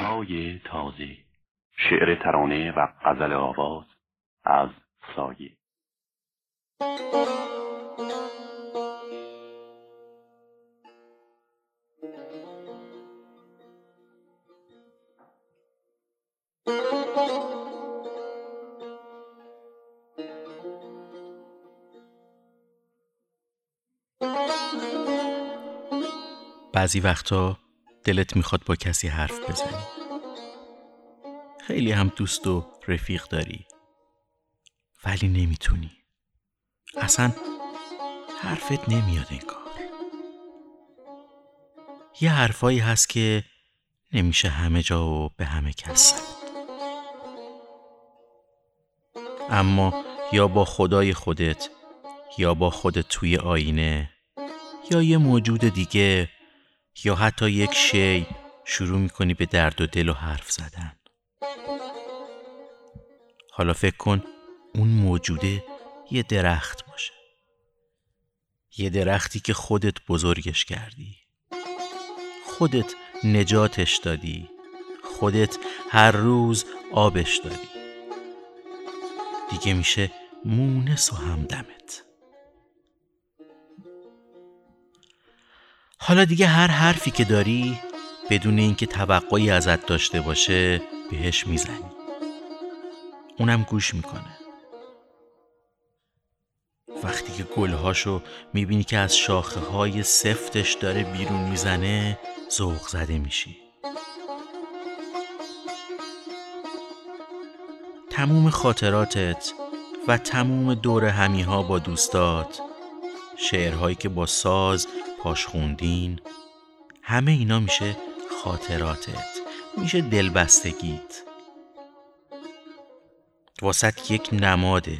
های تازه شعر ترانه و غزل آواز از سایه. بعضی وقتا دلت میخواد با کسی حرف بزنی، خیلی هم دوست و رفیق داری، ولی نمیتونی، اصلا حرفت نمیاد انگار. یه حرفایی هست که نمیشه همه جا و به همه کس زد، اما یا با خدای خودت، یا با خودت توی آینه، یا یه موجود دیگه، یا حتی یک شی، شروع میکنی به درد و دل و حرف زدن. حالا فکر کن اون موجوده یه درخت باشه، یه درختی که خودت بزرگش کردی، خودت نجاتش دادی، خودت هر روز آبش دادی، دیگه میشه مونس و همدمت. حالا دیگه هر حرفی که داری بدون اینکه توقعی ازت داشته باشه بهش میزنی، اونم گوش میکنه. وقتی که گلهاشو میبینی که از شاخه های سفتش داره بیرون میزنه، ذوق زده میشی. تموم خاطراتت و تموم دور همیها با دوستات، شعرهایی که با ساز پاش خوندین، همه اینا میشه خاطراتت، میشه دلبستگیت. واسط یک نماده،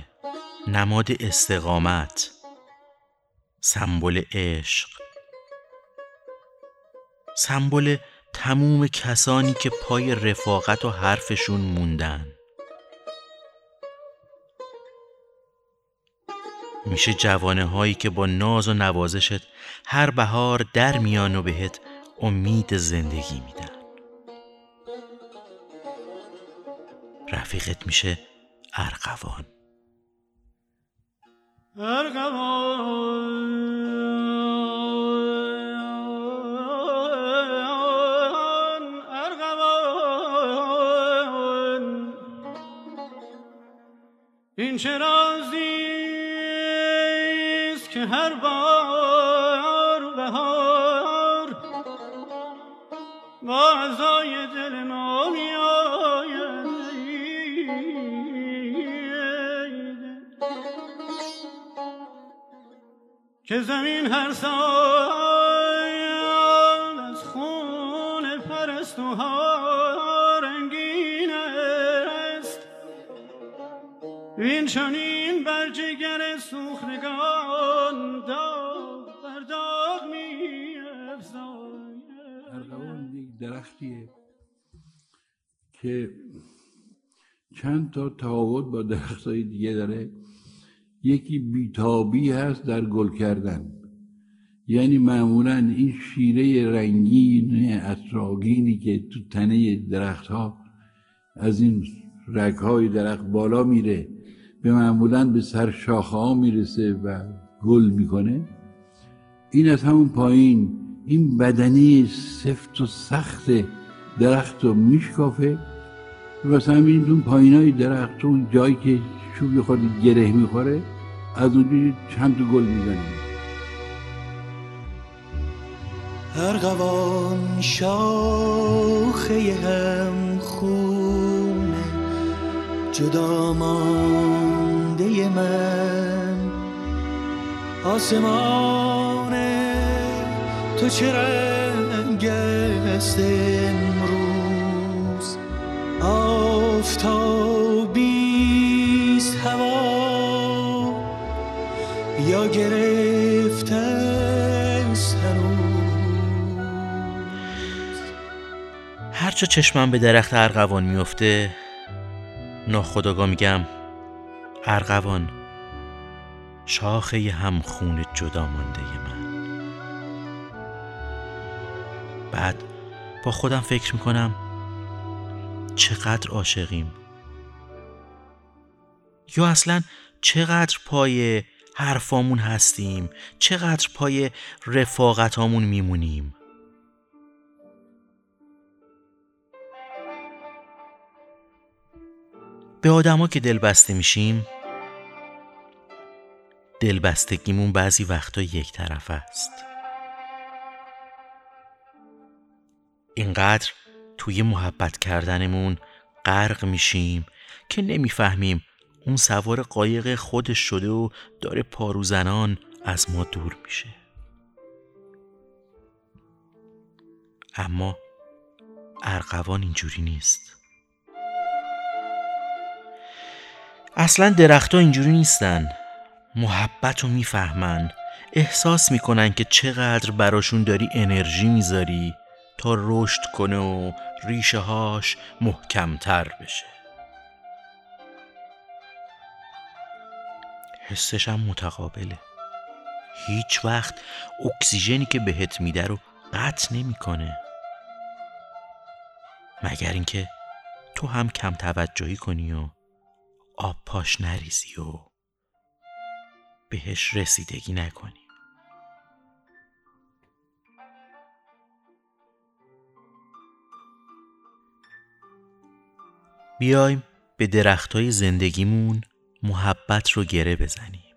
نماد استقامت، سمبل عشق، سمبل تموم کسانی که پای رفاقت و حرفشون موندن. میشه جوانه هایی که با ناز و نوازشت هر بهار در میان و بهت امید زندگی میدن. رفیقت میشه ارغوان. این چه رازیست که هر بار بهار با عزای دل ما می آید، که زمین هر سال از خون پرستوها رنگین است، این چنین بر جگر سوختگان داغ بر داغ می‌افزاید. ارغوان یک درختیه که چند تا تفاوت با درخت‌های دیگه داره. یکی بیتابی هست در گل کردن، یعنی معمولاً این شیره رنگین اطراگینی که تو تنه درخت ها از این رگهای درخت بالا میره، به معمولاً به سر شاخه ها میرسه و گل میکنه. این از همون پایین این بدنه سفت و سخت درخت رو میشکافه و از همین اون پایین های درخت، اون جایی که چوب خودی گره میخوره، از اونجا چند تا گل میزنیم. ارغوان شاخه هم خون جدا مانده من، آسمان تو چه رنگ است امروز، آفتابیست هوا یا گرفته است هنوز. هرچه چشمم به درخت ارغوان میفته ناخودآگاه میگم ارغوان شاخه هم خون جدا مانده من، بعد با خودم فکر میکنم چقدر عاشقیم، یا اصلا چقدر پای حرفامون هستیم، چقدر پای رفاقتامون میمونیم. به آدما که دلبسته میشیم، دلبستگیمون بعضی وقتا یک طرف است. اینقدر توی محبت کردنمون غرق میشیم که نمیفهمیم اون سوار قایق خودش شده و داره پاروزنان از ما دور میشه. اما ارغوان اینجوری نیست. اصلا درخت‌ها اینجوری نیستن. محبت رو میفهمن، احساس میکنن که چقدر براشون داری انرژی میذاری تا رشد کنه و ریشه هاش محکمتر بشه. حسش هم متقابله، هیچ وقت اکسیژنی که بهت میده رو قطع نمیکنه، مگر اینکه تو هم کم توجهی کنی و آب پاش نریزی و بهش رسیدگی نکنی. بیایم به درختای زندگیمون محبت رو گره بزنیم.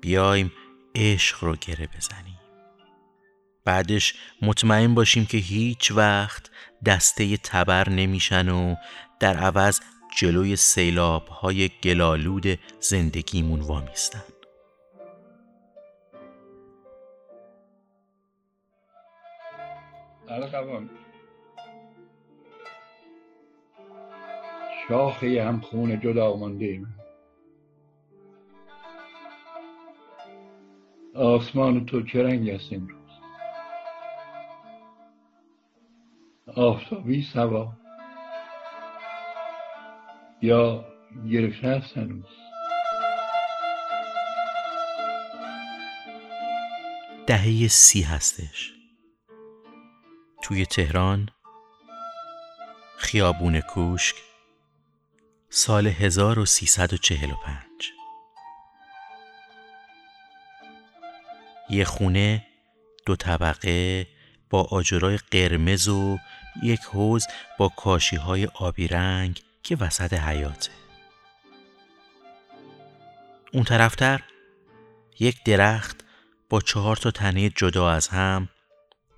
بیایم عشق رو گره بزنیم. بعدش مطمئن باشیم که هیچ وقت دسته تبر نمیشن و در عوض جلوی سیلاب‌های گلالود زندگیمون وامیستن. ارغوان، شاخه هم خونه جدا مانده ایم. آسمان تو چه رنگ است امروز؟ آفتابی سوا یا گرفته است هنوز؟ دهه 30 هستش. توی تهران، خیابون کوشک، سال 1345. یه خونه 2 طبقه با آجرای قرمز و یک حوض با کاشی‌های آبی رنگ که وسط حیاته. اون طرفتر یک درخت با 4 تا تنه جدا از هم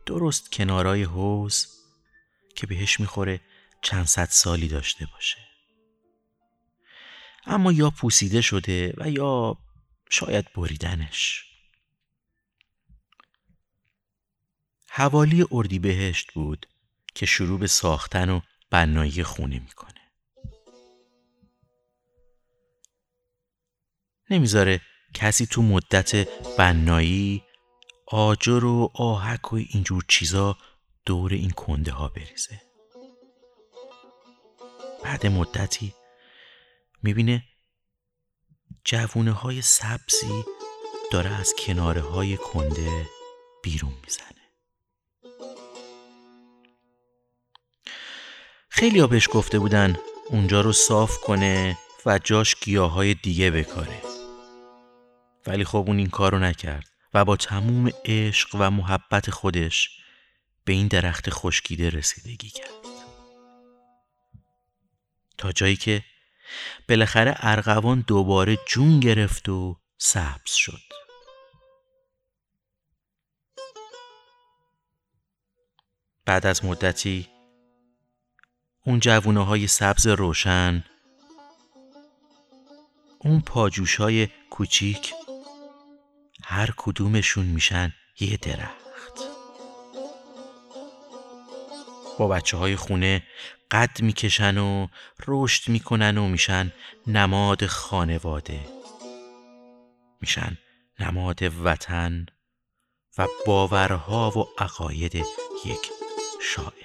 درست کنارای حوض که بهش میخوره چند صد سالی داشته باشه، اما یا پوسیده شده و یا شاید بریدنش. حوالی اردیبهشت بود که شروع به ساختن و بنایی خونه میکنه. نمیذاره کسی تو مدت بنایی آجر و آهک و اینجور چیزا دور این کنده ها بریزه. بعد مدتی میبینه جوونه های سبزی داره از کناره های کنده بیرون میزنه. خیلی ها بهش گفته بودن اونجا رو صاف کنه و جاش گیاهای دیگه بکاره، ولی خب اون این کارو نکرد و با تموم عشق و محبت خودش به این درخت خشکیده رسیدگی کرد، تا جایی که بالاخره ارغوان دوباره جون گرفت و سبز شد. بعد از مدتی اون جوونه‌های سبز روشن، اون پاجوش‌های کوچیک، هر کدومشون میشن یه درخت. با بچه‌های خونه قد میکشن و رشد میکنن و میشن نماد خانواده، میشن نماد وطن و باورها و عقاید یک شاعر.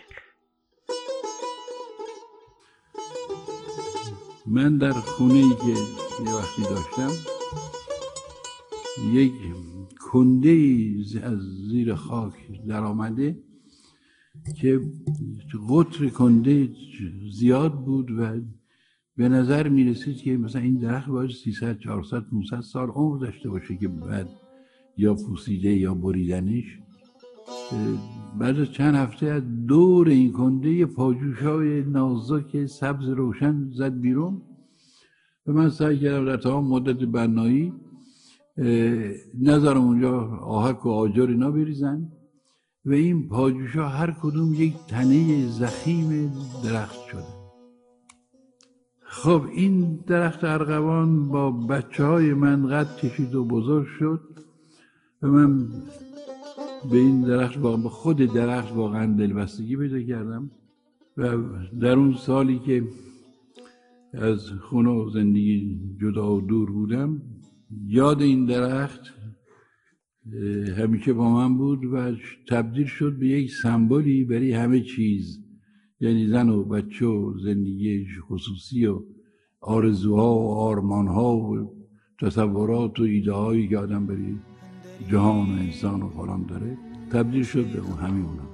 من در خونه‌ای که یه وقتی داشتم، یک کنده‌ای از زیر خاک در آمده که قطر کنده زیاد بود و به نظر می رسید که مثلا این درخت باید 300 400 500 سال عمر داشته باشه که بعد یا پوسیده یا بریدنش. بعد از چند هفته از دور این کنده یه پاجوشای نازک سبز روشن زد بیرون و من سعی کردم در تمام مدت بنایی نذارم اونجا آهک و آجر اینا بریزن و این پاجوشا هر کدوم یک تنه ضخیم درخت شده. خب این درخت ارغوان با بچه‌های من قد کشید و بزرگ شد و من به این درخت با خود درخت واقعا دلبستگی پیدا کردم و در اون سالی که از خونه و زندگی جدا و دور بودم یاد این درخت همیشه با من بود و تبدیل شد به یک سمبولی برای همه چیز، یعنی زن و بچه و زندگی خصوصی و آرزوها و آرمانها و تصورات و ایده هایی که آدم برای جهان و انسان و فلان داره تبدیل شد به همین اونم.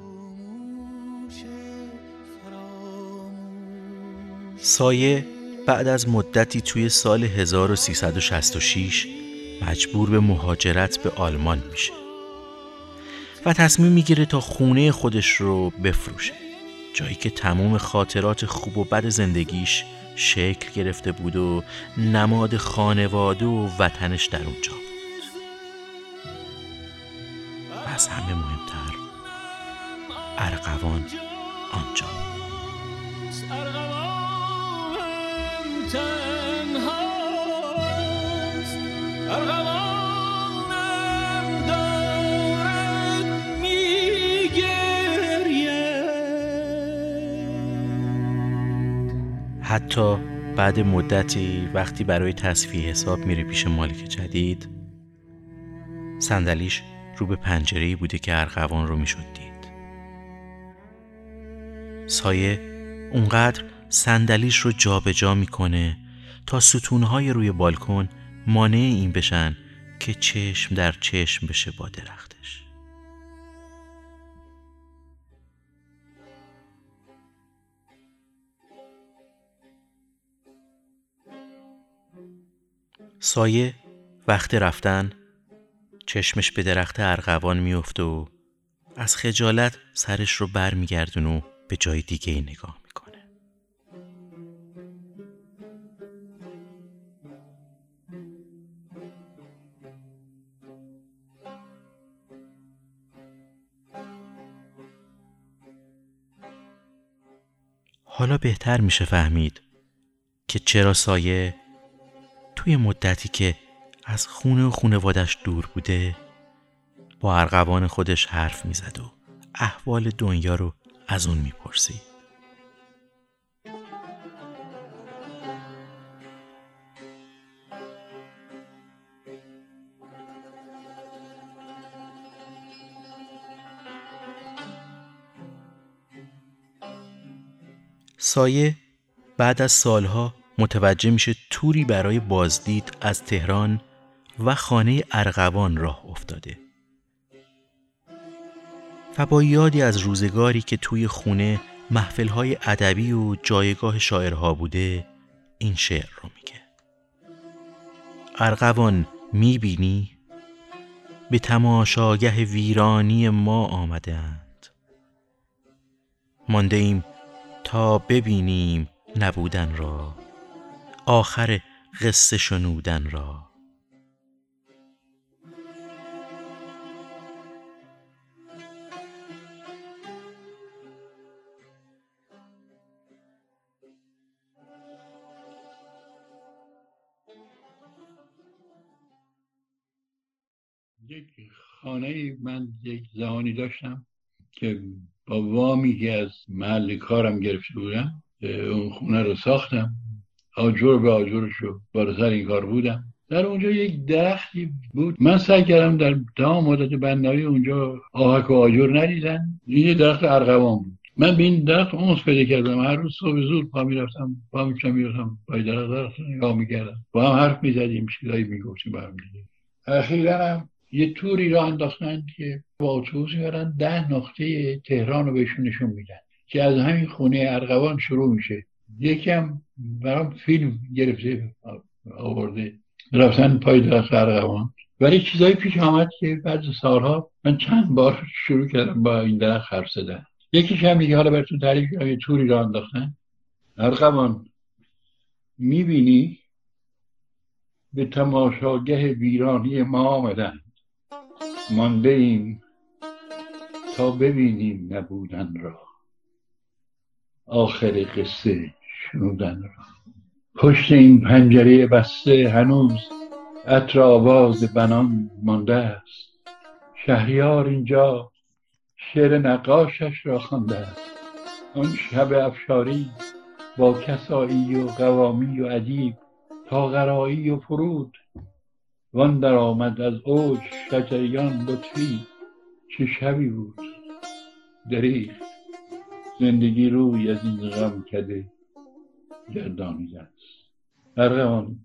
سایه بعد از مدتی توی سال 1366 مجبور به مهاجرت به آلمان میشه و تصمیم میگیره تا خونه خودش رو بفروشه، جایی که تمام خاطرات خوب و بد زندگیش شکل گرفته بود و نماد خانواده و وطنش در اونجا بود. پس همه مهمتر ارغوان آنجا. ارغوانم دارد میگرید. حتی بعد مدتی وقتی برای تصفیه حساب میره پیش مالک جدید، صندلیش رو به پنجره‌ای بوده که ارغوان رو میشد دید. سایه اونقدر صندلیش رو جابجا میکنه تا ستونهای روی بالکن مانع این بشن که چشم در چشم بشه با درختش. سایه وقت رفتن چشمش به درخت ارغوان میفته و از خجالت سرش رو بر میگردون و به جای دیگه ای نگاه میکنه. حالا بهتر میشه فهمید که چرا سایه توی مدتی که از خونه و خونوادش دور بوده با ارغوان خودش حرف میزد و احوال دنیا رو از اون میپرسید. سایه بعد از سالها متوجه میشه توری برای بازدید از تهران و خانه ارغوان راه افتاده و با یادی از روزگاری که توی خونه محفلهای ادبی و جایگاه شاعرها بوده این شعر رو میگه. ارغوان میبینی به تماشاگه ویرانی ما آمده اند، مانده ایم تا ببینیم نبودن را، آخر قصه شنودن را. یک خانه من یک زمانی داشتم که با وامی که از محل کارم گرفته بودم اون خونه رو ساختم، آجر به آجرش رو بالا سر این کار بودم. در اونجا یک درختی بود، من سعی کردم در تمام مدت بنایی اونجا آهک و آجر ندیدن. این درخت ارغوان بود. من به این درخت انس پیدا کردم. هر روز صبح زود پا می‌رفتم، پای درخت نگاه می‌کردم، با هم حرف می‌زدیم، چیزایی می‌گفتیم با هم. اخیراً یه توری راه انداختن که با اتوبوس میبرن 10 نقطه تهران رو بهشون نشون میدن که از همین خونه ارغوان شروع میشه. یکم برام فیلم گرفته آورده، رفتن پای درخت ارغوان، ولی چیزایی پیش آمد که بعد سالها من چند بار شروع کردم با این درخت حرف زدن. یکیش هم دیگه حالا براتون تعریف کردم، یه توری راه انداختن. ارغوان میبینی به تماشاگه ویرانی ما آمدند، مانده ایم تا ببینیم نبودن را، آخر قصه شنودن را. پشت این پنجره بسته هنوز عطر آواز بنان مانده است. شهریار اینجا شعر نقاشش را خوانده است. آن شب افشاری با کسایی و قوامی و ادیب تا غرایی و فرود، وان در آمد از اوج شجریان لطفی، چه شبی بود دریغ زندگی روی از این غم کده گردانیده است. ارغوان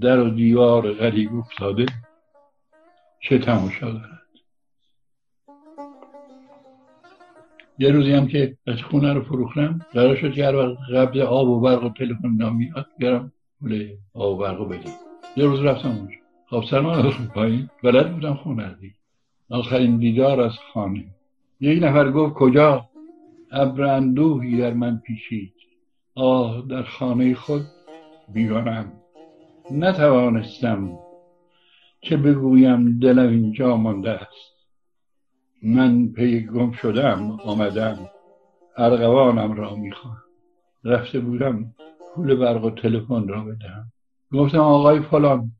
در و دیوار غریب افتاده چه تماشا دارد. یه روزی هم که از خونه رو فروختم، قرار شد که هر وقت قبض آب و برق و تلفن نمیاد بیارم پول آب و برق رو بدم. یه روز رفتم اونجا، خب سرمان رو پایین، بلد بودم خونه دیگه. آخرین دیدار از خانه. یک نفر گفت کجا؟ ابر اندوهی در من پیچید، آه در خانه خود بیگانم. نتوانستم که بگویم دلم اینجا مانده است. من پی گم شدم آمدم، ارغوانم را میخوام. رفته بودم پول برق و تلفن را بدهم، گفتم آقای فلان.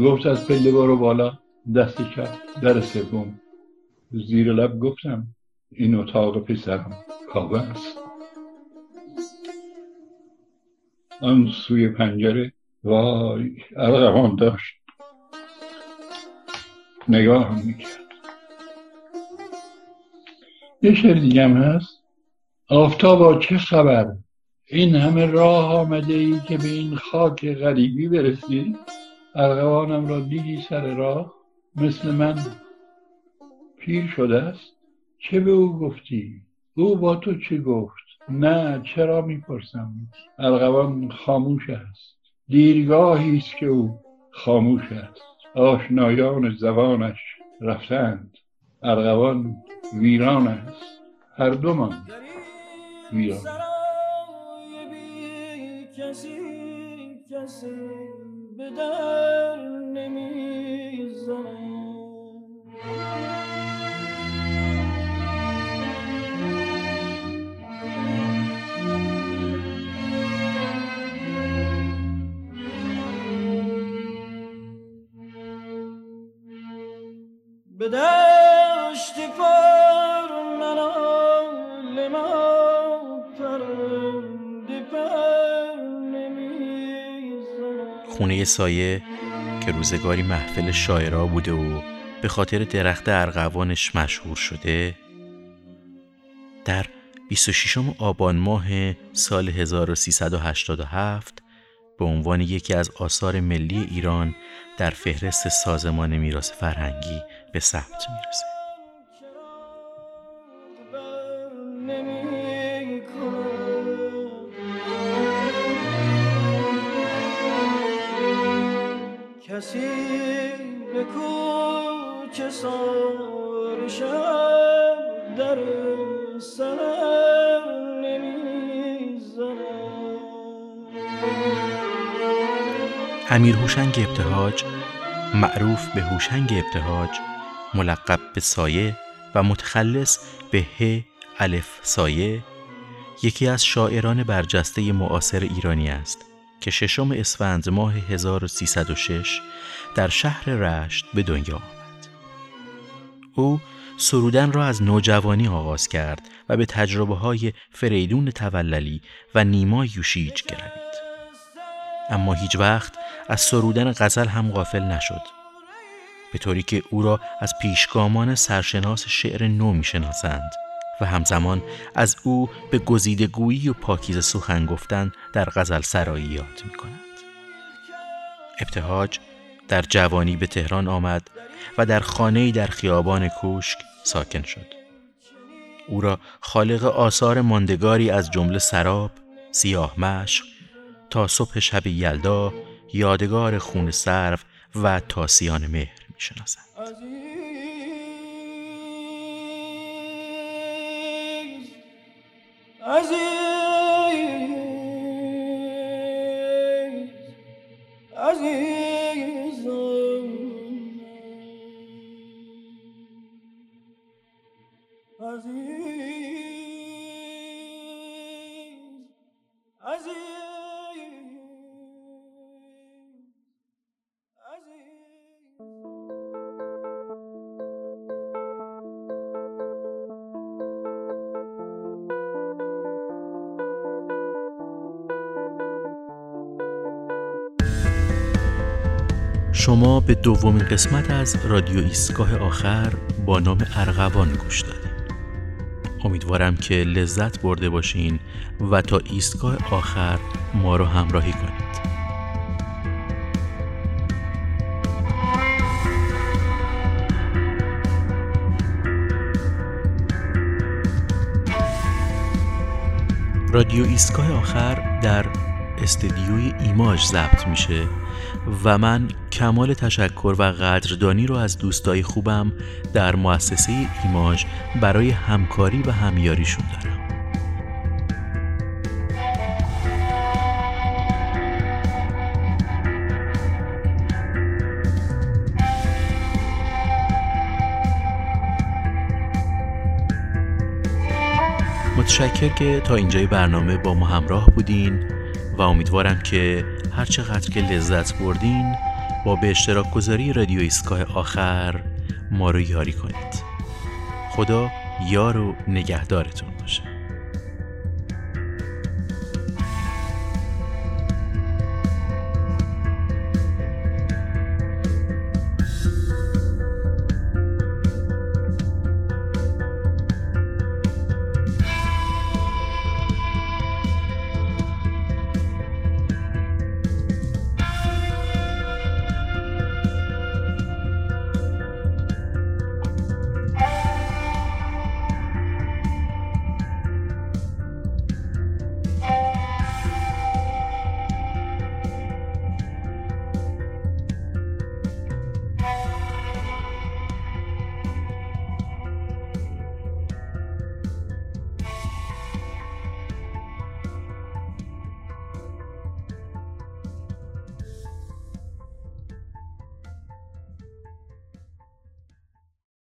گفت از پله برو بالا، دست چپ در سوم. زیر لب گفتم این اتاق پسرم کاوه است. آن سوی پنجره وای ارغوان داشت نگاه هم میکرد. یه شعر دیگه هم هست. آفتابا چه خبر، این همه راه آمده ای که به این خاک غریبی برسی. ارغوانم را دیدی سر راه، مثل من پیر شده است. چه به او گفتی؟ او با تو چه گفت؟ نه چرا میپرسم. ارغوان خاموش است. دیرگاهی است که او خاموش است. آشنایان زبانش رفتند، ارغوان ویران است. هر دو من ویران. سرای بی کسی به در نمیزنه. به دشت پر منال ما پرنده پر نمیزن. خونه سایه که روزگاری محفل شاعرها بوده و به خاطر درخت ارغوانش مشهور شده، در 26 آبان ماه سال 1387 به عنوان یکی از آثار ملی ایران در فهرست سازمان میراث فرهنگی به ثبت میرسه. کسی به کوچه سار شب در سر نمیزنه. امیر هوشنگ ابتهاج، معروف به هوشنگ ابتهاج، ملقب به سایه و متخلص به ه الف سایه، یکی از شاعران برجسته معاصر ایرانی است که 6 اسفند ماه 1306 در شهر رشت به دنیا آمد. او سرودن را از نوجوانی آغاز کرد و به تجربه‌های فریدون توللی و نیما یوشیج گروید، اما هیچ وقت از سرودن غزل هم غافل نشد، به طوری که او را از پیشگامان سرشناس شعر نو می‌شناسند و همزمان از او به گزیده‌گویی و پاکیزه سخن گفتن در غزل سرایی یاد می‌کنند. ابتهاج در جوانی به تهران آمد و در خانه‌ای در خیابان کوشک ساکن شد. او را خالق آثار ماندگاری از جمله سراب، سیاه مشق، تا صبح شب یلدا، یادگار خون سرو و تاسیان مهر می شناسند. شما به دومین قسمت از رادیو ایستگاه آخر با نام ارغوان گوش دادید. امیدوارم که لذت برده باشین و تا ایستگاه آخر ما رو همراهی کنید. رادیو ایستگاه آخر در استدیوی ایماج ضبط میشه و من کمال تشکر و قدردانی رو از دوستای خوبم در مؤسسه ایماج برای همکاری و همیاریشون دارم. متشکرم که تا اینجای برنامه با ما همراه بودین و امیدوارم که هر چقدر که لذت بردین با به اشتراک گذاری رادیو ایستگاه آخر ما رو یاری کنید. خدا یار و نگهدارتون باشه.